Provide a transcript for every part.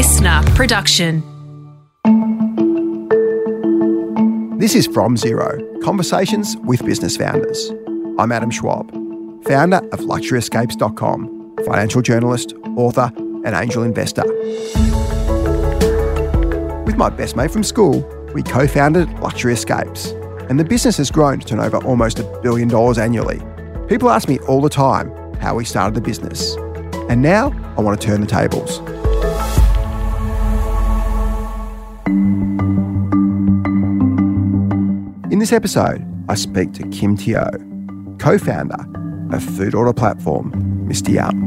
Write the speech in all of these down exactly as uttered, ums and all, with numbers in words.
listener production. This is From Zero, Conversations with Business Founders. I'm Adam Schwab, founder of Luxury Escapes dot com, financial journalist, author, and angel investor. With my best mate from school, we co-founded Luxury Escapes, and the business has grown to turn over almost a billion dollars annually. People ask me all the time how we started the business, and now I want to turn the tables. In this episode, I speak to Kim Teo, co-founder of food order platform Mr Yum.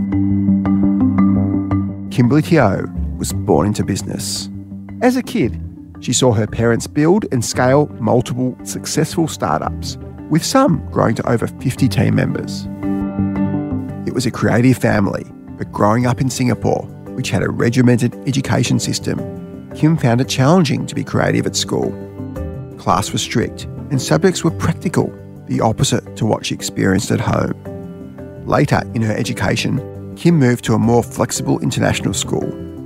Kimberly Teo was born into business. As a kid, she saw her parents build and scale multiple successful startups, with some growing to over fifty team members. It was a creative family, but growing up in Singapore, which had a regimented education system, Kim found it challenging to be creative at school. Class was strict, and subjects were practical, the opposite to what she experienced at home. Later in her education, Kim moved to a more flexible international school,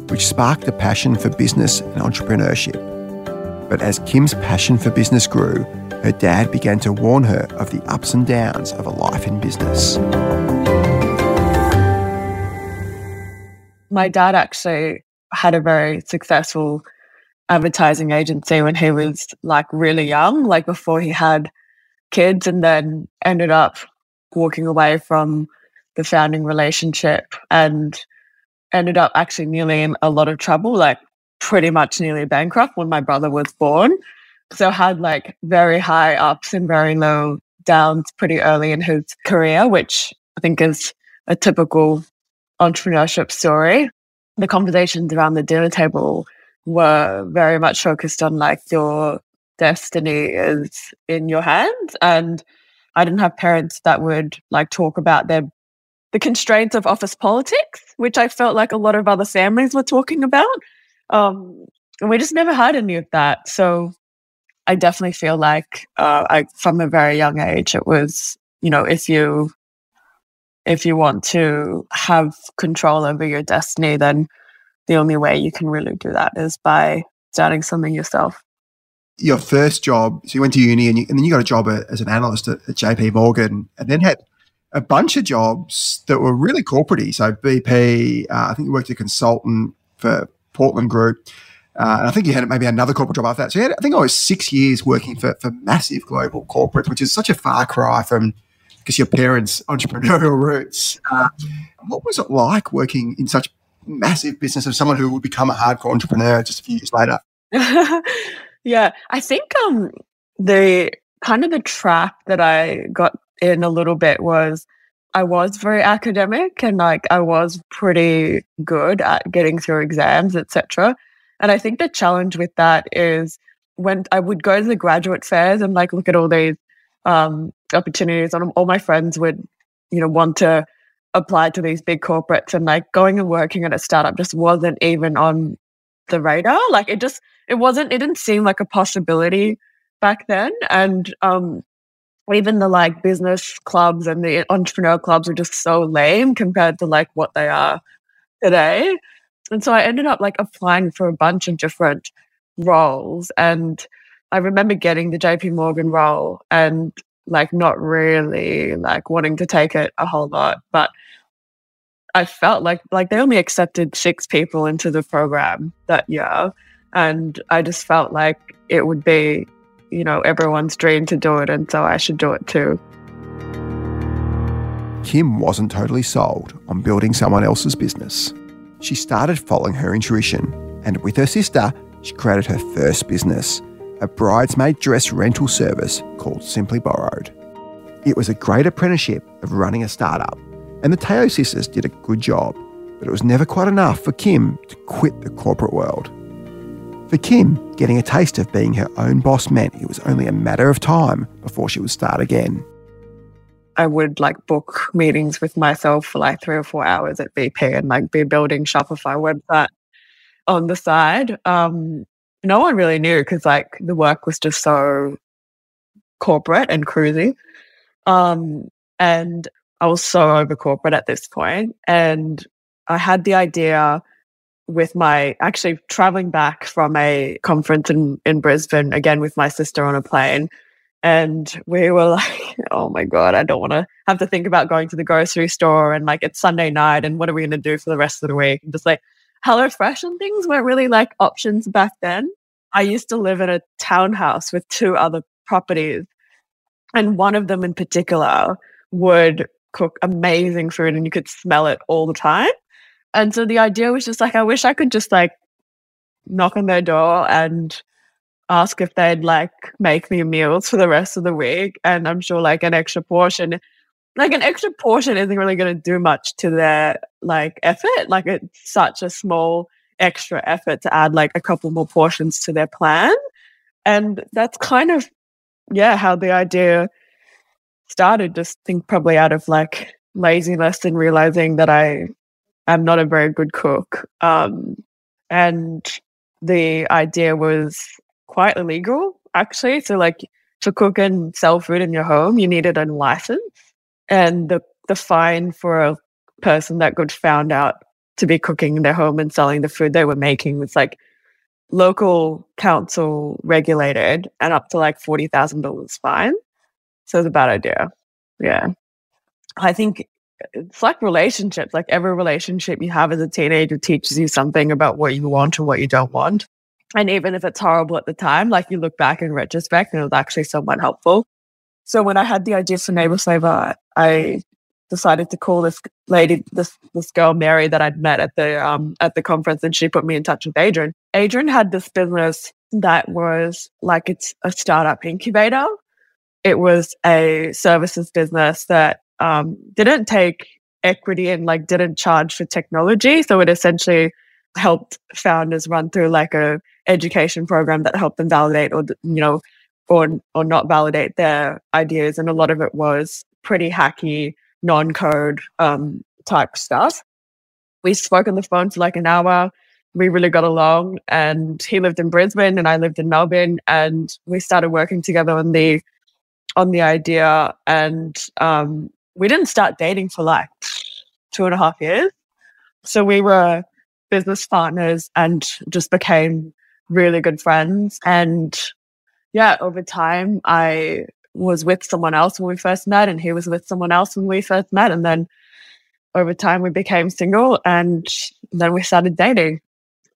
which sparked a passion for business and entrepreneurship. But as Kim's passion for business grew, her dad began to warn her of the ups and downs of a life in business. My dad actually had a very successful advertising agency when he was like really young, like before he had kids, and then ended up walking away from the founding relationship and ended up actually nearly in a lot of trouble, like pretty much nearly bankrupt when my brother was born. So had like very high ups and very low downs pretty early in his career, which I think is a typical entrepreneurship story. The conversations around the dinner table were very much focused on like your destiny is in your hands, and I didn't have parents that would like talk about their the constraints of office politics, which I felt like a lot of other families were talking about, um, and we just never had any of that. So I definitely feel like uh, I, from a very young age, it was, you know, if you if you want to have control over your destiny, then the only way you can really do that is by starting something yourself. Your first job, so you went to uni and, you, and then you got a job as an analyst at, at J P Morgan, and then had a bunch of jobs that were really corporate-y. So B P, uh, I think you worked as a consultant for Portland Group, uh, and I think you had maybe another corporate job after that. So you had, I think I was six years working for, for massive global corporates, which is such a far cry from, because your parents' entrepreneurial roots. Uh, what was it like working in such massive business of someone who would become a hardcore entrepreneur just a few years later? Yeah, I think um, the kind of the trap that I got in a little bit was I was very academic, and like I was pretty good at getting through exams, et cetera. And I think the challenge with that is when I would go to the graduate fairs and like look at all these um, opportunities, and all my friends would, you know, want to apply to these big corporates, and like going and working at a startup just wasn't even on the radar. Like it just, it wasn't, it didn't seem like a possibility back then. And um, even the like business clubs and the entrepreneur clubs were just so lame compared to like what they are today. And so I ended up like applying for a bunch of different roles. And I remember getting the J P Morgan role and like not really like wanting to take it a whole lot, but I felt like like they only accepted six people into the program that year, and I just felt like it would be, you know, everyone's dream to do it, and so I should do it too. Kim wasn't totally sold on building someone else's business. She started following her intuition, and with her sister, she created her first business, a bridesmaid dress rental service called Simply Borrowed. It was a great apprenticeship of running a startup, and the Teo sisters did a good job, but it was never quite enough for Kim to quit the corporate world. For Kim, getting a taste of being her own boss meant it was only a matter of time before she would start again. I would like book meetings with myself for like three or four hours at B P and like be building Shopify website on the side. Um, no one really knew because like the work was just so corporate and cruisy. Um, and I was so over corporate at this point. And I had the idea with my, actually traveling back from a conference in, in Brisbane, again with my sister on a plane. And we were like, oh my God, I don't want to have to think about going to the grocery store. And like, it's Sunday night and what are we going to do for the rest of the week? And just like HelloFresh and things were really like options back then. I used to live in a townhouse with two other properties. And one of them in particular would cook amazing food and you could smell it all the time. And so the idea was just like, I wish I could just like knock on their door and ask if they'd like make me meals for the rest of the week. And I'm sure like an extra portion, like an extra portion isn't really going to do much to their like effort. Like it's such a small extra effort to add like a couple more portions to their plan. And that's kind of, yeah, how the idea started. Just think probably out of like laziness and realizing that I am not a very good cook. Um, and the idea was quite illegal, actually. So like to cook and sell food in your home, you needed a license. And the, the fine for a person that got found out to be cooking in their home and selling the food they were making was like local council regulated and up to like forty thousand dollars fine. So it's a bad idea. Yeah. I think it's like relationships, like every relationship you have as a teenager teaches you something about what you want or what you don't want. And even if it's horrible at the time, like you look back in retrospect and it was actually somewhat helpful. So when I had the idea for Neighbour Flavour, I decided to call this lady, this this girl Mary that I'd met at the um at the conference, and she put me in touch with Adrian. Adrian had this business that was like it's a startup incubator. It was a services business that um, didn't take equity and like didn't charge for technology. So it essentially helped founders run through like a education program that helped them validate or you know or or not validate their ideas, and a lot of it was pretty hacky non-code um type stuff. We spoke on the phone for like an hour. We really got along, and he lived in Brisbane and I lived in Melbourne, and we started working together on the on the idea, and um we didn't start dating for like two and a half years. So we were business partners and just became really good friends. And yeah, over time I was with someone else when we first met, and he was with someone else when we first met, and then over time we became single, and then we started dating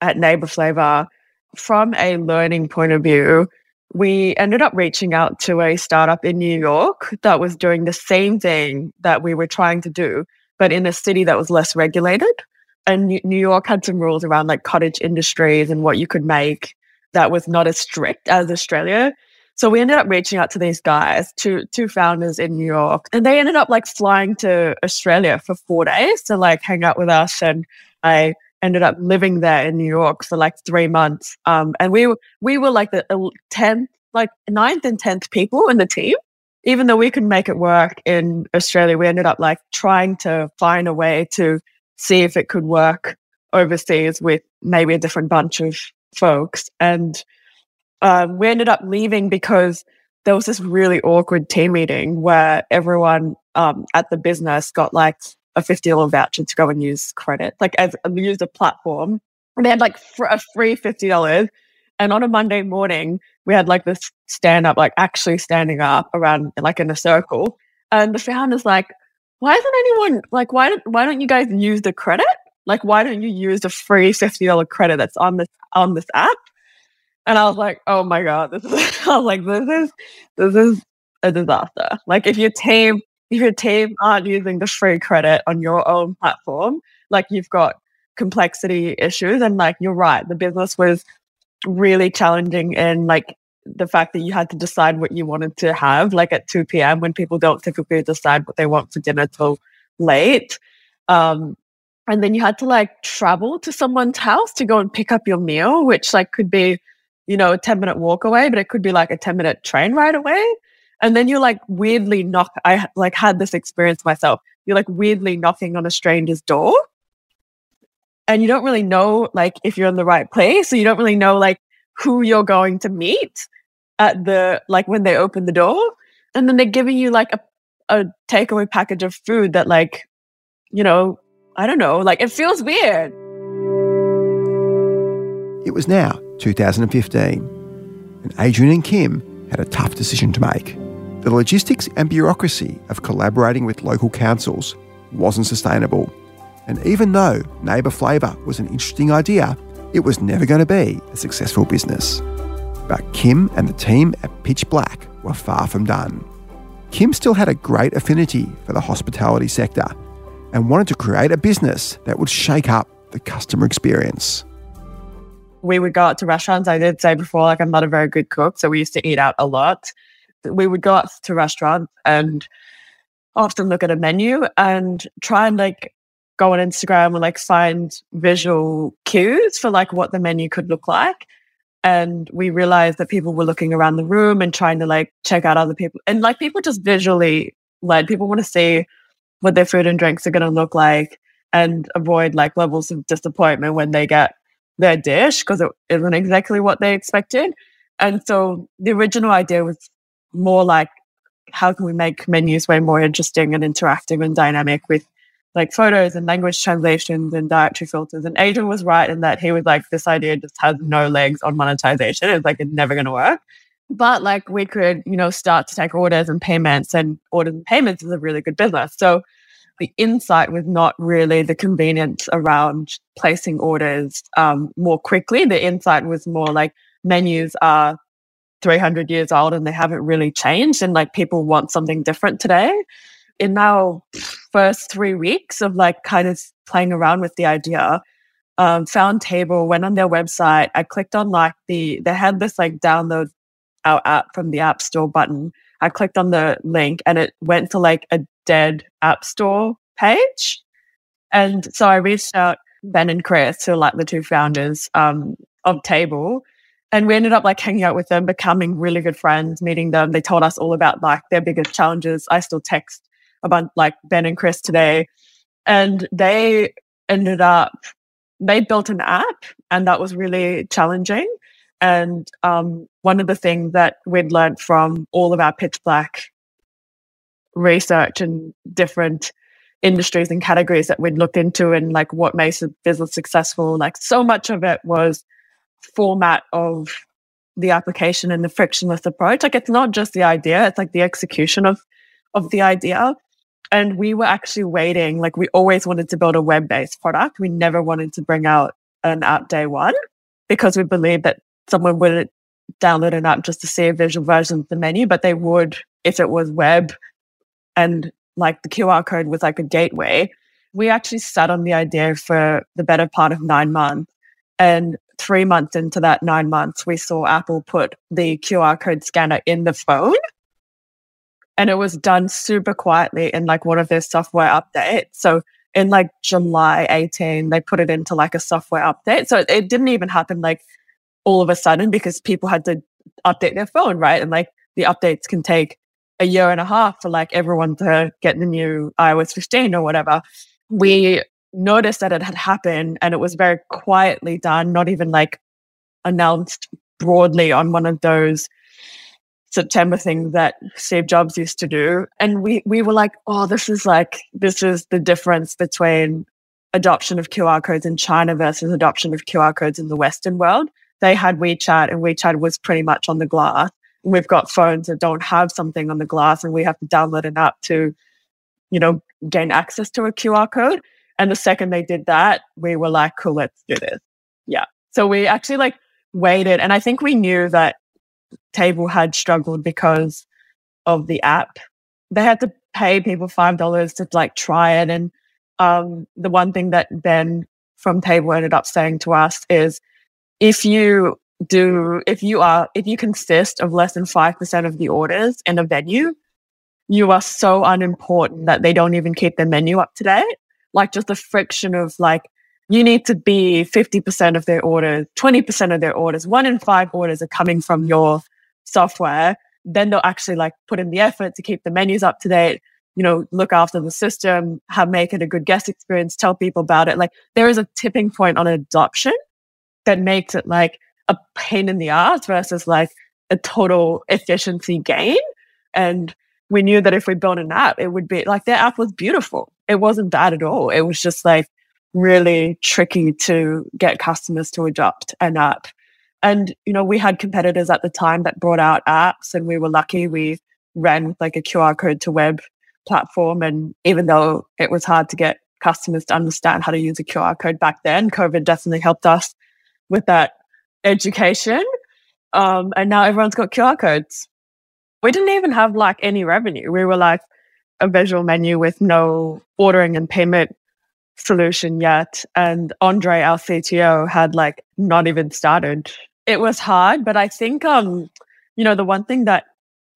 at Neighbour Flavour. From a learning point of view, we ended up reaching out to a startup in New York that was doing the same thing that we were trying to do, but in a city that was less regulated. And New York had some rules around like cottage industries and what you could make that was not as strict as Australia. So we ended up reaching out to these guys, two two founders in New York, and they ended up like flying to Australia for four days to like hang out with us. And I ended up living there in New York for like three months. Um, and we were we were like the tenth, like ninth and tenth people in the team. Even though we could make it work in Australia, we ended up like trying to find a way to see if it could work overseas with maybe a different bunch of folks. And Um, we ended up leaving because there was this really awkward team meeting where everyone um, at the business got like a fifty dollars voucher to go and use credit, like as use a platform. And they had like fr- a free fifty dollars. And on a Monday morning, we had like this stand up, like actually standing up around like in a circle. And the founder's like, why isn't anyone like, why don't, why don't you guys use the credit? Like, why don't you use the free fifty dollars credit that's on this on this app? And I was like, oh my God, this is, I was like, this is, this is a disaster. Like if your team, if your team aren't using the free credit on your own platform, like you've got complexity issues. And like, you're right. The business was really challenging in like the fact that you had to decide what you wanted to have, like at two p.m. when people don't typically decide what they want for dinner till late. Um, and then you had to like travel to someone's house to go and pick up your meal, which like could be, you know, a ten minute walk away, but it could be like a ten minute train ride away. And then you're like weirdly knock, I like had this experience myself. You're like weirdly knocking on a stranger's door and you don't really know like if you're in the right place. So you don't really know like who you're going to meet at the, like when they open the door. And then they're giving you like a, a takeaway package of food that like, you know, I don't know, like it feels weird. It was now two thousand fifteen, and Adrian and Kim had a tough decision to make. The logistics and bureaucracy of collaborating with local councils wasn't sustainable, and even though Neighbour Flavour was an interesting idea, it was never going to be a successful business. But Kim and the team at Pitch Black were far from done. Kim still had a great affinity for the hospitality sector and wanted to create a business that would shake up the customer experience. We would go out to restaurants. I did say before, like, I'm not a very good cook, so we used to eat out a lot. We would go out to restaurants and often look at a menu and try and like go on Instagram and like find visual cues for like what the menu could look like. And we realized that people were looking around the room and trying to like check out other people. And like people just visually led. People want to see what their food and drinks are going to look like and avoid like levels of disappointment when they get their dish because it isn't exactly what they expected. And so the original idea was more like, how can we make menus way more interesting and interactive and dynamic with like photos and language translations and dietary filters? And Adrian was right in that he was like, this idea just has no legs on monetization. It's like, it's never going to work. But like we could, you know, start to take orders and payments, and orders and payments is a really good business. So the insight was not really the convenience around placing orders um, more quickly. The insight was more like menus are three hundred years old and they haven't really changed, and like people want something different today. In our first three weeks of like kind of playing around with the idea, um, found Table, went on their website. I clicked on like the, they had this like download our app from the App Store button. I clicked on the link and it went to like a dead App Store page. And so I reached out Ben and Chris, who are like the two founders um, of Table. And we ended up like hanging out with them, becoming really good friends, meeting them. They told us all about like their biggest challenges. I still text about like Ben and Chris today. And they ended up, they built an app, and that was really challenging. And um, one of the things that we'd learned from all of our Pitch Black research and different industries and categories that we'd looked into and like what makes a business successful, like so much of it was format of the application and the frictionless approach. Like it's not just the idea, it's like the execution of of the idea. And we were actually waiting, like we always wanted to build a web-based product. We never wanted to bring out an app day one because we believed that someone wouldn't download an app just to see a visual version of the menu, but they would if it was web and like the Q R code was like a gateway. We actually sat on the idea for the better part of nine months. And three months into that nine months, we saw Apple put the Q R code scanner in the phone. And it was done super quietly in like one of their software updates. So in like July eighteenth, they put it into like a software update. So it didn't even happen like all of a sudden because people had to update their phone, right? And like the updates can take a year and a half for like everyone to get the new iOS fifteen or whatever. We noticed that it had happened, and it was very quietly done, not even like announced broadly on one of those September things that Steve Jobs used to do. And we we were like, oh, this is like, this is the difference between adoption of Q R codes in China versus adoption of Q R codes in the Western world. They had WeChat, and WeChat was pretty much on the glass. We've got phones that don't have something on the glass, and we have to download an app to, you know, gain access to a Q R code. And the second they did that, we were like, cool, let's do this. Yeah. So we actually like waited. And I think we knew that Table had struggled because of the app. They had to pay people five dollars to like try it. And um, the one thing that Ben from Table ended up saying to us is if you do, if you are, if you consist of less than five percent of the orders in a venue, you are so unimportant that they don't even keep their menu up to date. Like just the friction of like, you need to be fifty percent of their orders, twenty percent of their orders, one in five orders are coming from your software. Then they'll actually like put in the effort to keep the menus up to date, you know, look after the system, have, make it a good guest experience, tell people about it. Like there is a tipping point on adoption that makes it like a pain in the ass versus like a total efficiency gain. And we knew that if we built an app, it would be like, their app was beautiful. It wasn't bad at all. It was just like really tricky to get customers to adopt an app. And, you know, we had competitors at the time that brought out apps, and we were lucky. We ran with like a Q R code to web platform. And even though it was hard to get customers to understand how to use a Q R code back then, COVID definitely helped us with that education. Um, and now everyone's got Q R codes. We didn't even have like any revenue. We were like a visual menu with no ordering and payment solution yet. And Andre, our C T O, had like not even started. It was hard, but I think, um, you know, the one thing that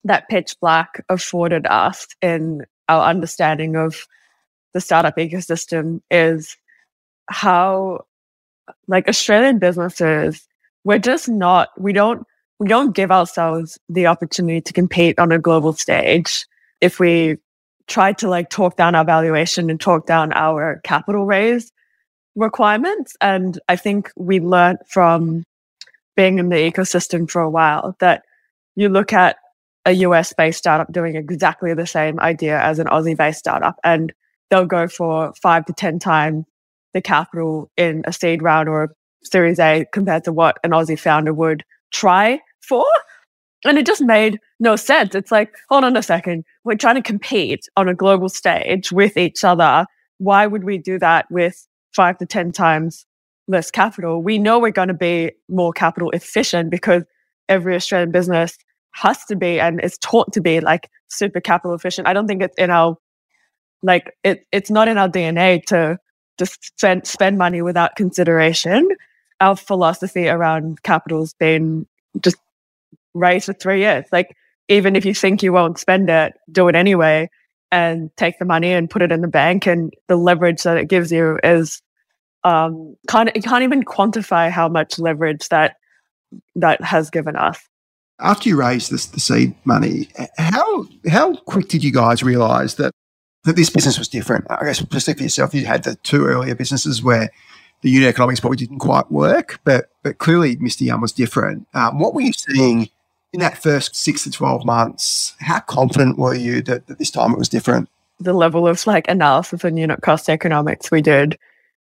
that Pitch Black afforded us in our understanding of the startup ecosystem is how like Australian businesses, we're just not, we don't, we don't give ourselves the opportunity to compete on a global stage. If we try to like talk down our valuation and talk down our capital raise requirements. And I think we learned from being in the ecosystem for a while that you look at a U S-based startup doing exactly the same idea as an Aussie-based startup, and they'll go for five to ten times the capital in a seed round or a Series A compared to what an Aussie founder would try for. And it just made no sense. It's like, hold on a second, we're trying to compete on a global stage with each other. Why would we do that with five to ten times less capital? We know we're going to be more capital efficient because every Australian business has to be and is taught to be like super capital efficient. I don't think it's in our, like, it, it's not in our D N A to just spend, spend money without consideration. Our philosophy around capital's been just raise for three years. Like, even if you think you won't spend it, do it anyway and take the money and put it in the bank. And the leverage that it gives you is, um, can't, you can't even quantify how much leverage that that has given us. After you raised this, the seed money, how how quick did you guys realise that, that this business was different? I guess, particularly for yourself, you had the two earlier businesses where the unit economics probably didn't quite work, but but clearly Mister Yum was different. Um, what were you seeing in that first six to twelve months? How confident were you that, that this time it was different? The level of like analysis and unit cost economics we did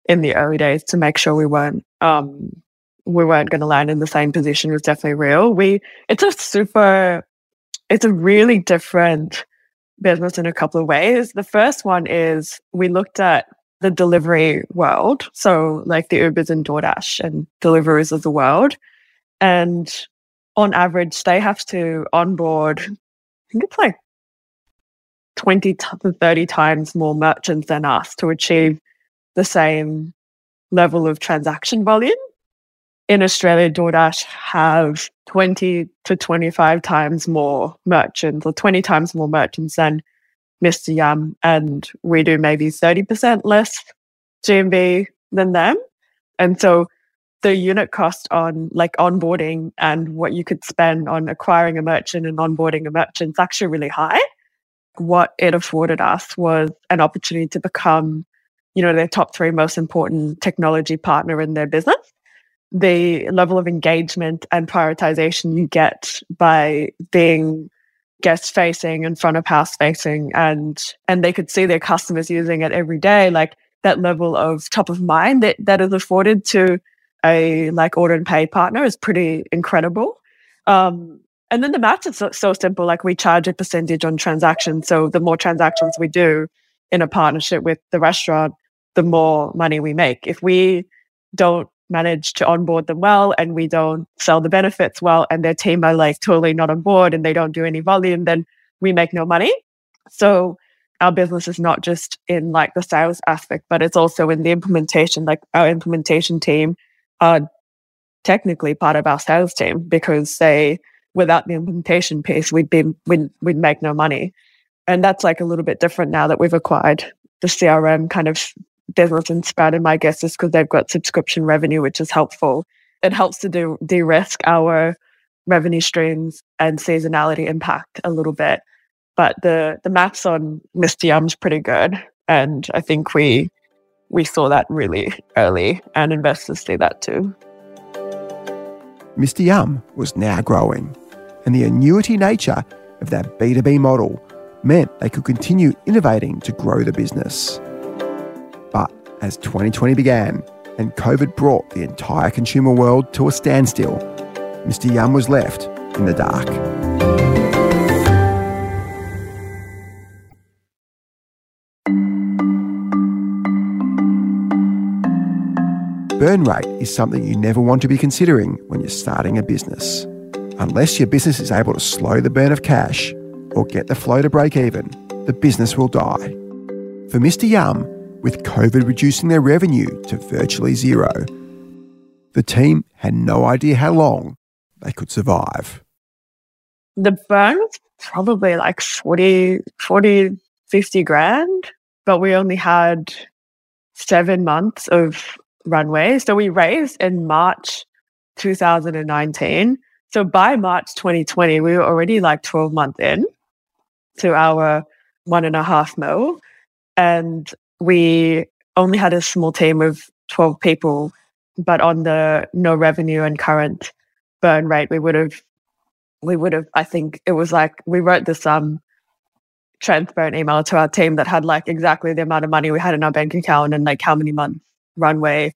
in the early days to make sure we weren't um, we weren't going to land in the same position was definitely real. We it's a super it's a really different business in a couple of ways. The first one is we looked at the delivery world, so like the Ubers and DoorDash and Deliverys of the world. And on average, they have to onboard, I think it's like twenty to thirty times more merchants than us to achieve the same level of transaction volume. In Australia, DoorDash have twenty to twenty-five times more merchants or twenty times more merchants than Mister Yum, and we do maybe thirty percent less G M V than them. And so the unit cost on like onboarding and what you could spend on acquiring a merchant and onboarding a merchant is actually really high. What it afforded us was an opportunity to become, you know, their top three most important technology partner in their business. The level of engagement and prioritization you get by being guest facing and front of house facing, and and they could see their customers using it every day, like that level of top of mind that that is afforded to a like order and pay partner is pretty incredible. Um, and then the math is so, so simple, like we charge a percentage on transactions. So the more transactions we do in a partnership with the restaurant, the more money we make. If we don't manage to onboard them well and we don't sell the benefits well and their team are like totally not on board and they don't do any volume, then we make no money. So our business is not just in like the sales aspect, but it's also in the implementation. Like our implementation team are technically part of our sales team because they, without the implementation piece, we'd be we'd, we'd make no money. And that's like a little bit different now that we've acquired the C R M kind of business and Sprouted My Guest List, because they've got subscription revenue, which is helpful. It helps to de- de-risk our revenue streams and seasonality impact a little bit. But the the maths on Mister Yum's pretty good, and I think we. We saw that really early, and investors see that too. Mister Yum was now growing, and the annuity nature of that B to B model meant they could continue innovating to grow the business. But as twenty twenty began and COVID brought the entire consumer world to a standstill, Mr Yum was left in the dark. Burn rate is something you never want to be considering when you're starting a business. Unless your business is able to slow the burn of cash or get the flow to break even, the business will die. For Mr Yum, with COVID reducing their revenue to virtually zero, the team had no idea how long they could survive. The burn was probably like forty, forty, fifty grand, but we only had seven months of runway. So we raised in March two thousand nineteen. So by March twenty twenty, we were already like twelve months in to our one and a half mil. And we only had a small team of twelve people, but on the no revenue and current burn rate, we would have, we would have, I think it was like, we wrote this um transparent email to our team that had like exactly the amount of money we had in our bank account and like how many months runway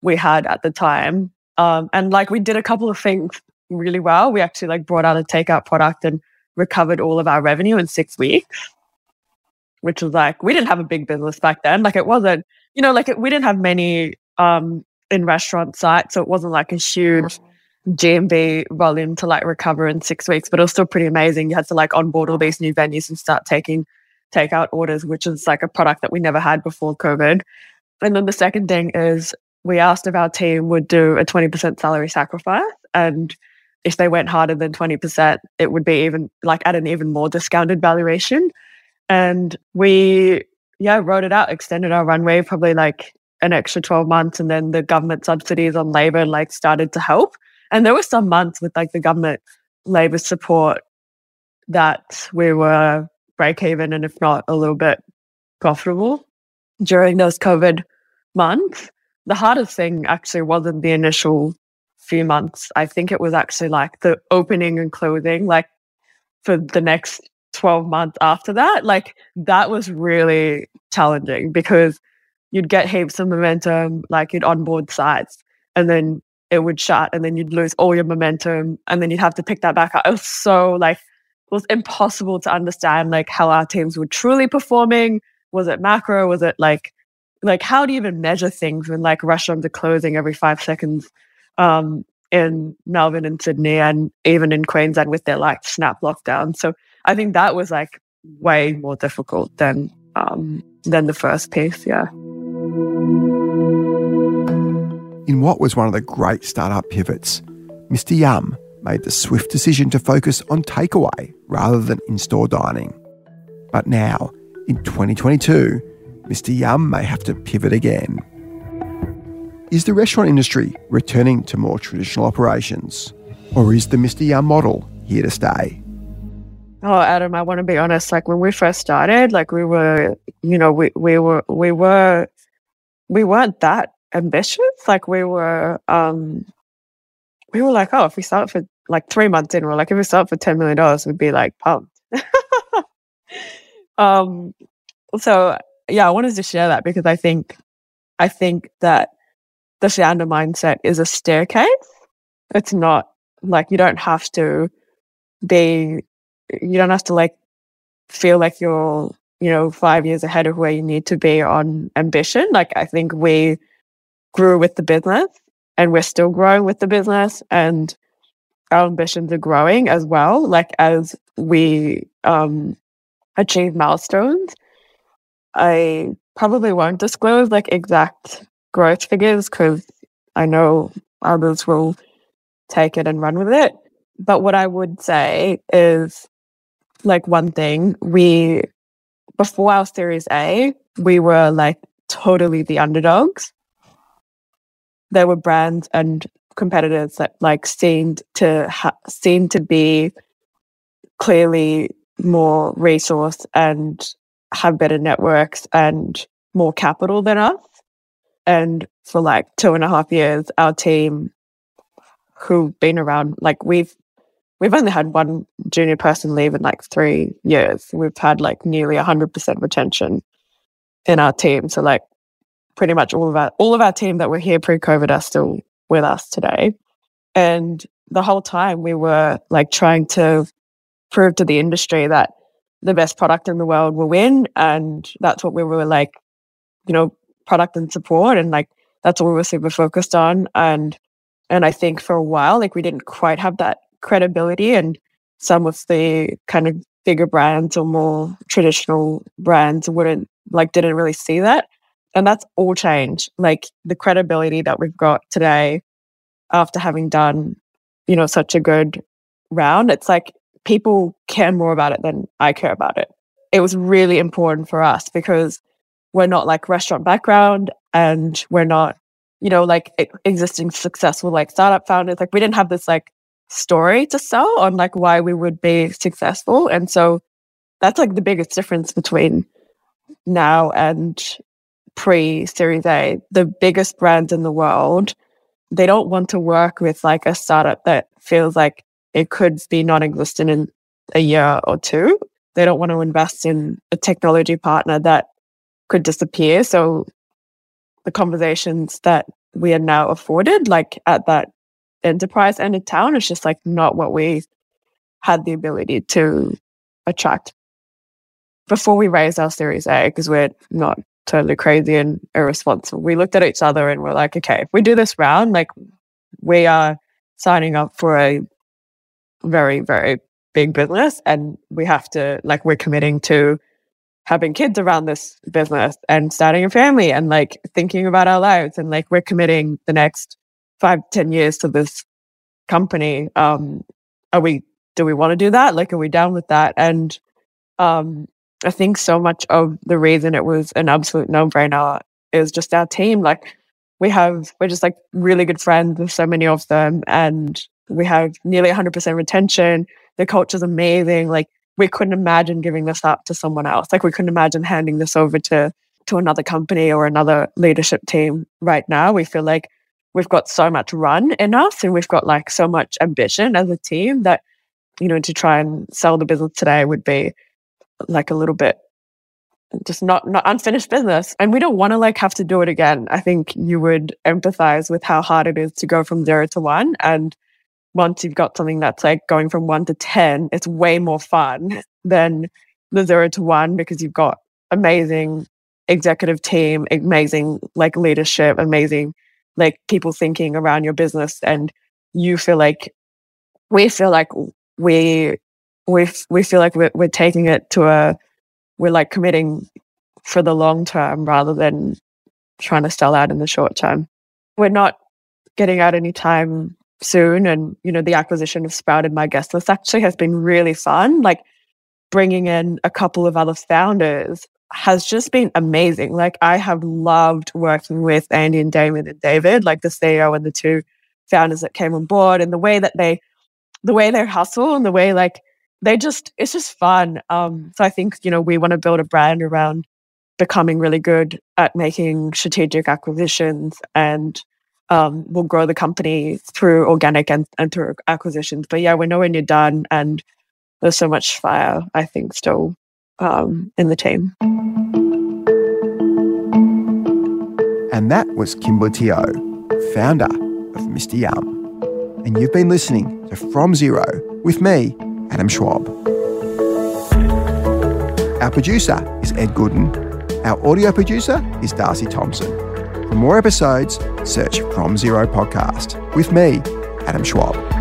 we had at the time. Um, and like we did a couple of things really well. We actually like brought out a takeout product and recovered all of our revenue in six weeks, which was like, we didn't have a big business back then. Like it wasn't, you know, like it, we didn't have many um, in restaurant sites. So it wasn't like a huge G M B volume to like recover in six weeks, but it was still pretty amazing. You had to like onboard all these new venues and start taking takeout orders, which is like a product that we never had before COVID. And then the second thing is we asked if our team would do a twenty percent salary sacrifice, and if they went harder than twenty percent, it would be even like at an even more discounted valuation. And we, yeah, wrote it out, extended our runway probably like an extra twelve months, and then the government subsidies on labor like started to help. And there were some months with like the government labor support that we were break even and if not a little bit profitable during those COVID months. The hardest thing actually wasn't the initial few months. I think it was actually like the opening and closing, like for the next twelve months after that. Like that was really challenging because you'd get heaps of momentum, like you'd onboard sites and then it would shut and then you'd lose all your momentum and then you'd have to pick that back up. It was so like, it was impossible to understand like how our teams were truly performing. Was it macro? Was it like, like how do you even measure things when like restaurants are closing every five seconds um, in Melbourne and Sydney and even in Queensland with their like snap lockdown? So I think that was like way more difficult than um, than the first piece, yeah. In what was one of the great startup pivots, Mr Yum made the swift decision to focus on takeaway rather than in-store dining. But now, in twenty twenty-two, Mr Yum may have to pivot again. Is the restaurant industry returning to more traditional operations? Or is the Mr Yum model here to stay? Oh, Adam, I want to be honest. Like when we first started, like we were, you know, we, we were, we were, we weren't that ambitious. Like we were, um, we were like, oh, if we start for like three months in, we're like, if we start for ten million dollars, we'd be like pumped. Um, so yeah, I wanted to share that because I think, I think that the founder mindset is a staircase. It's not like you don't have to be, you don't have to like feel like you're, you know, five years ahead of where you need to be on ambition. Like I think we grew with the business and we're still growing with the business and our ambitions are growing as well. Like as we, um, achieve milestones. I probably won't disclose like exact growth figures because I know others will take it and run with it. But what I would say is like one thing, we, before our Series A, we were like totally the underdogs. There were brands and competitors that like seemed to ha- seemed to be clearly more resource and have better networks and more capital than us. And for like two and a half years, our team who've been around, like we've, we've only had one junior person leave in like three years. We've had like nearly a hundred percent retention in our team. So like pretty much all of our all of our team that were here pre-COVID are still with us today. And the whole time we were like trying to prove to the industry that the best product in the world will win, and that's what we were like, you know, product and support, and like that's what we were super focused on. And and I think for a while, like we didn't quite have that credibility, and some of the kind of bigger brands or more traditional brands wouldn't like didn't really see that. And that's all changed. Like the credibility that we've got today after having done, you know, such a good round, it's like people care more about it than I care about it. It was really important for us because we're not like restaurant background, and we're not, you know, like existing successful like startup founders. Like we didn't have this like story to sell on like why we would be successful. And so that's like the biggest difference between now and pre-Series A. The biggest brands in the world, they don't want to work with like a startup that feels like it could be non-existent in a year or two. They don't want to invest in a technology partner that could disappear. So the conversations that we are now afforded, like at that enterprise end of town, is just like not what we had the ability to attract before we raised our Series A, because we're not totally crazy and irresponsible. We looked at each other and we're like, okay, if we do this round, like we are signing up for a very, very big business, and we have to, like, we're committing to having kids around this business and starting a family and like thinking about our lives, and like we're committing the next five, ten years to this company. Um, are we, do we want to do that? Like, are we down with that? And um, I think so much of the reason it was an absolute no-brainer is just our team. Like we have, we're just like really good friends with so many of them, and we have nearly one hundred percent retention. The culture's amazing. Like, we couldn't imagine giving this up to someone else. Like we couldn't imagine handing this over to to another company or another leadership team right now. We feel like we've got so much run in us, and we've got like so much ambition as a team that, you know, to try and sell the business today would be like a little bit just not, not unfinished business. And we don't want to like have to do it again. I think you would empathize with how hard it is to go from zero to one, and once you've got something that's like going from one to ten, it's way more fun than the zero to one, because you've got amazing executive team, amazing like leadership, amazing like people thinking around your business. And you feel like, we feel like we, we, we feel like we're, we're taking it to a, we're like committing for the long term rather than trying to sell out in the short term. We're not getting out any time soon, and you know, the acquisition of Sprouted My Guest List actually has been really fun. Like bringing in a couple of other founders has just been amazing. Like I have loved working with Andy and Damon and David, like the C E O and the two founders that came on board, and the way that they, the way they hustle, and the way like they just, it's just fun. Um, so I think, you know, we want to build a brand around becoming really good at making strategic acquisitions, and Um, we'll grow the company through organic and, and through acquisitions. But yeah, we're nowhere near done, and there's so much fire, I think, still um, in the team. And that was Kimberly Teo, founder of Mr Yum. And you've been listening to From Zero with me, Adam Schwab. Our producer is Ed Gooden. Our audio producer is Darcy Thompson. For more episodes, search From Zero Podcast with me, Adam Schwab.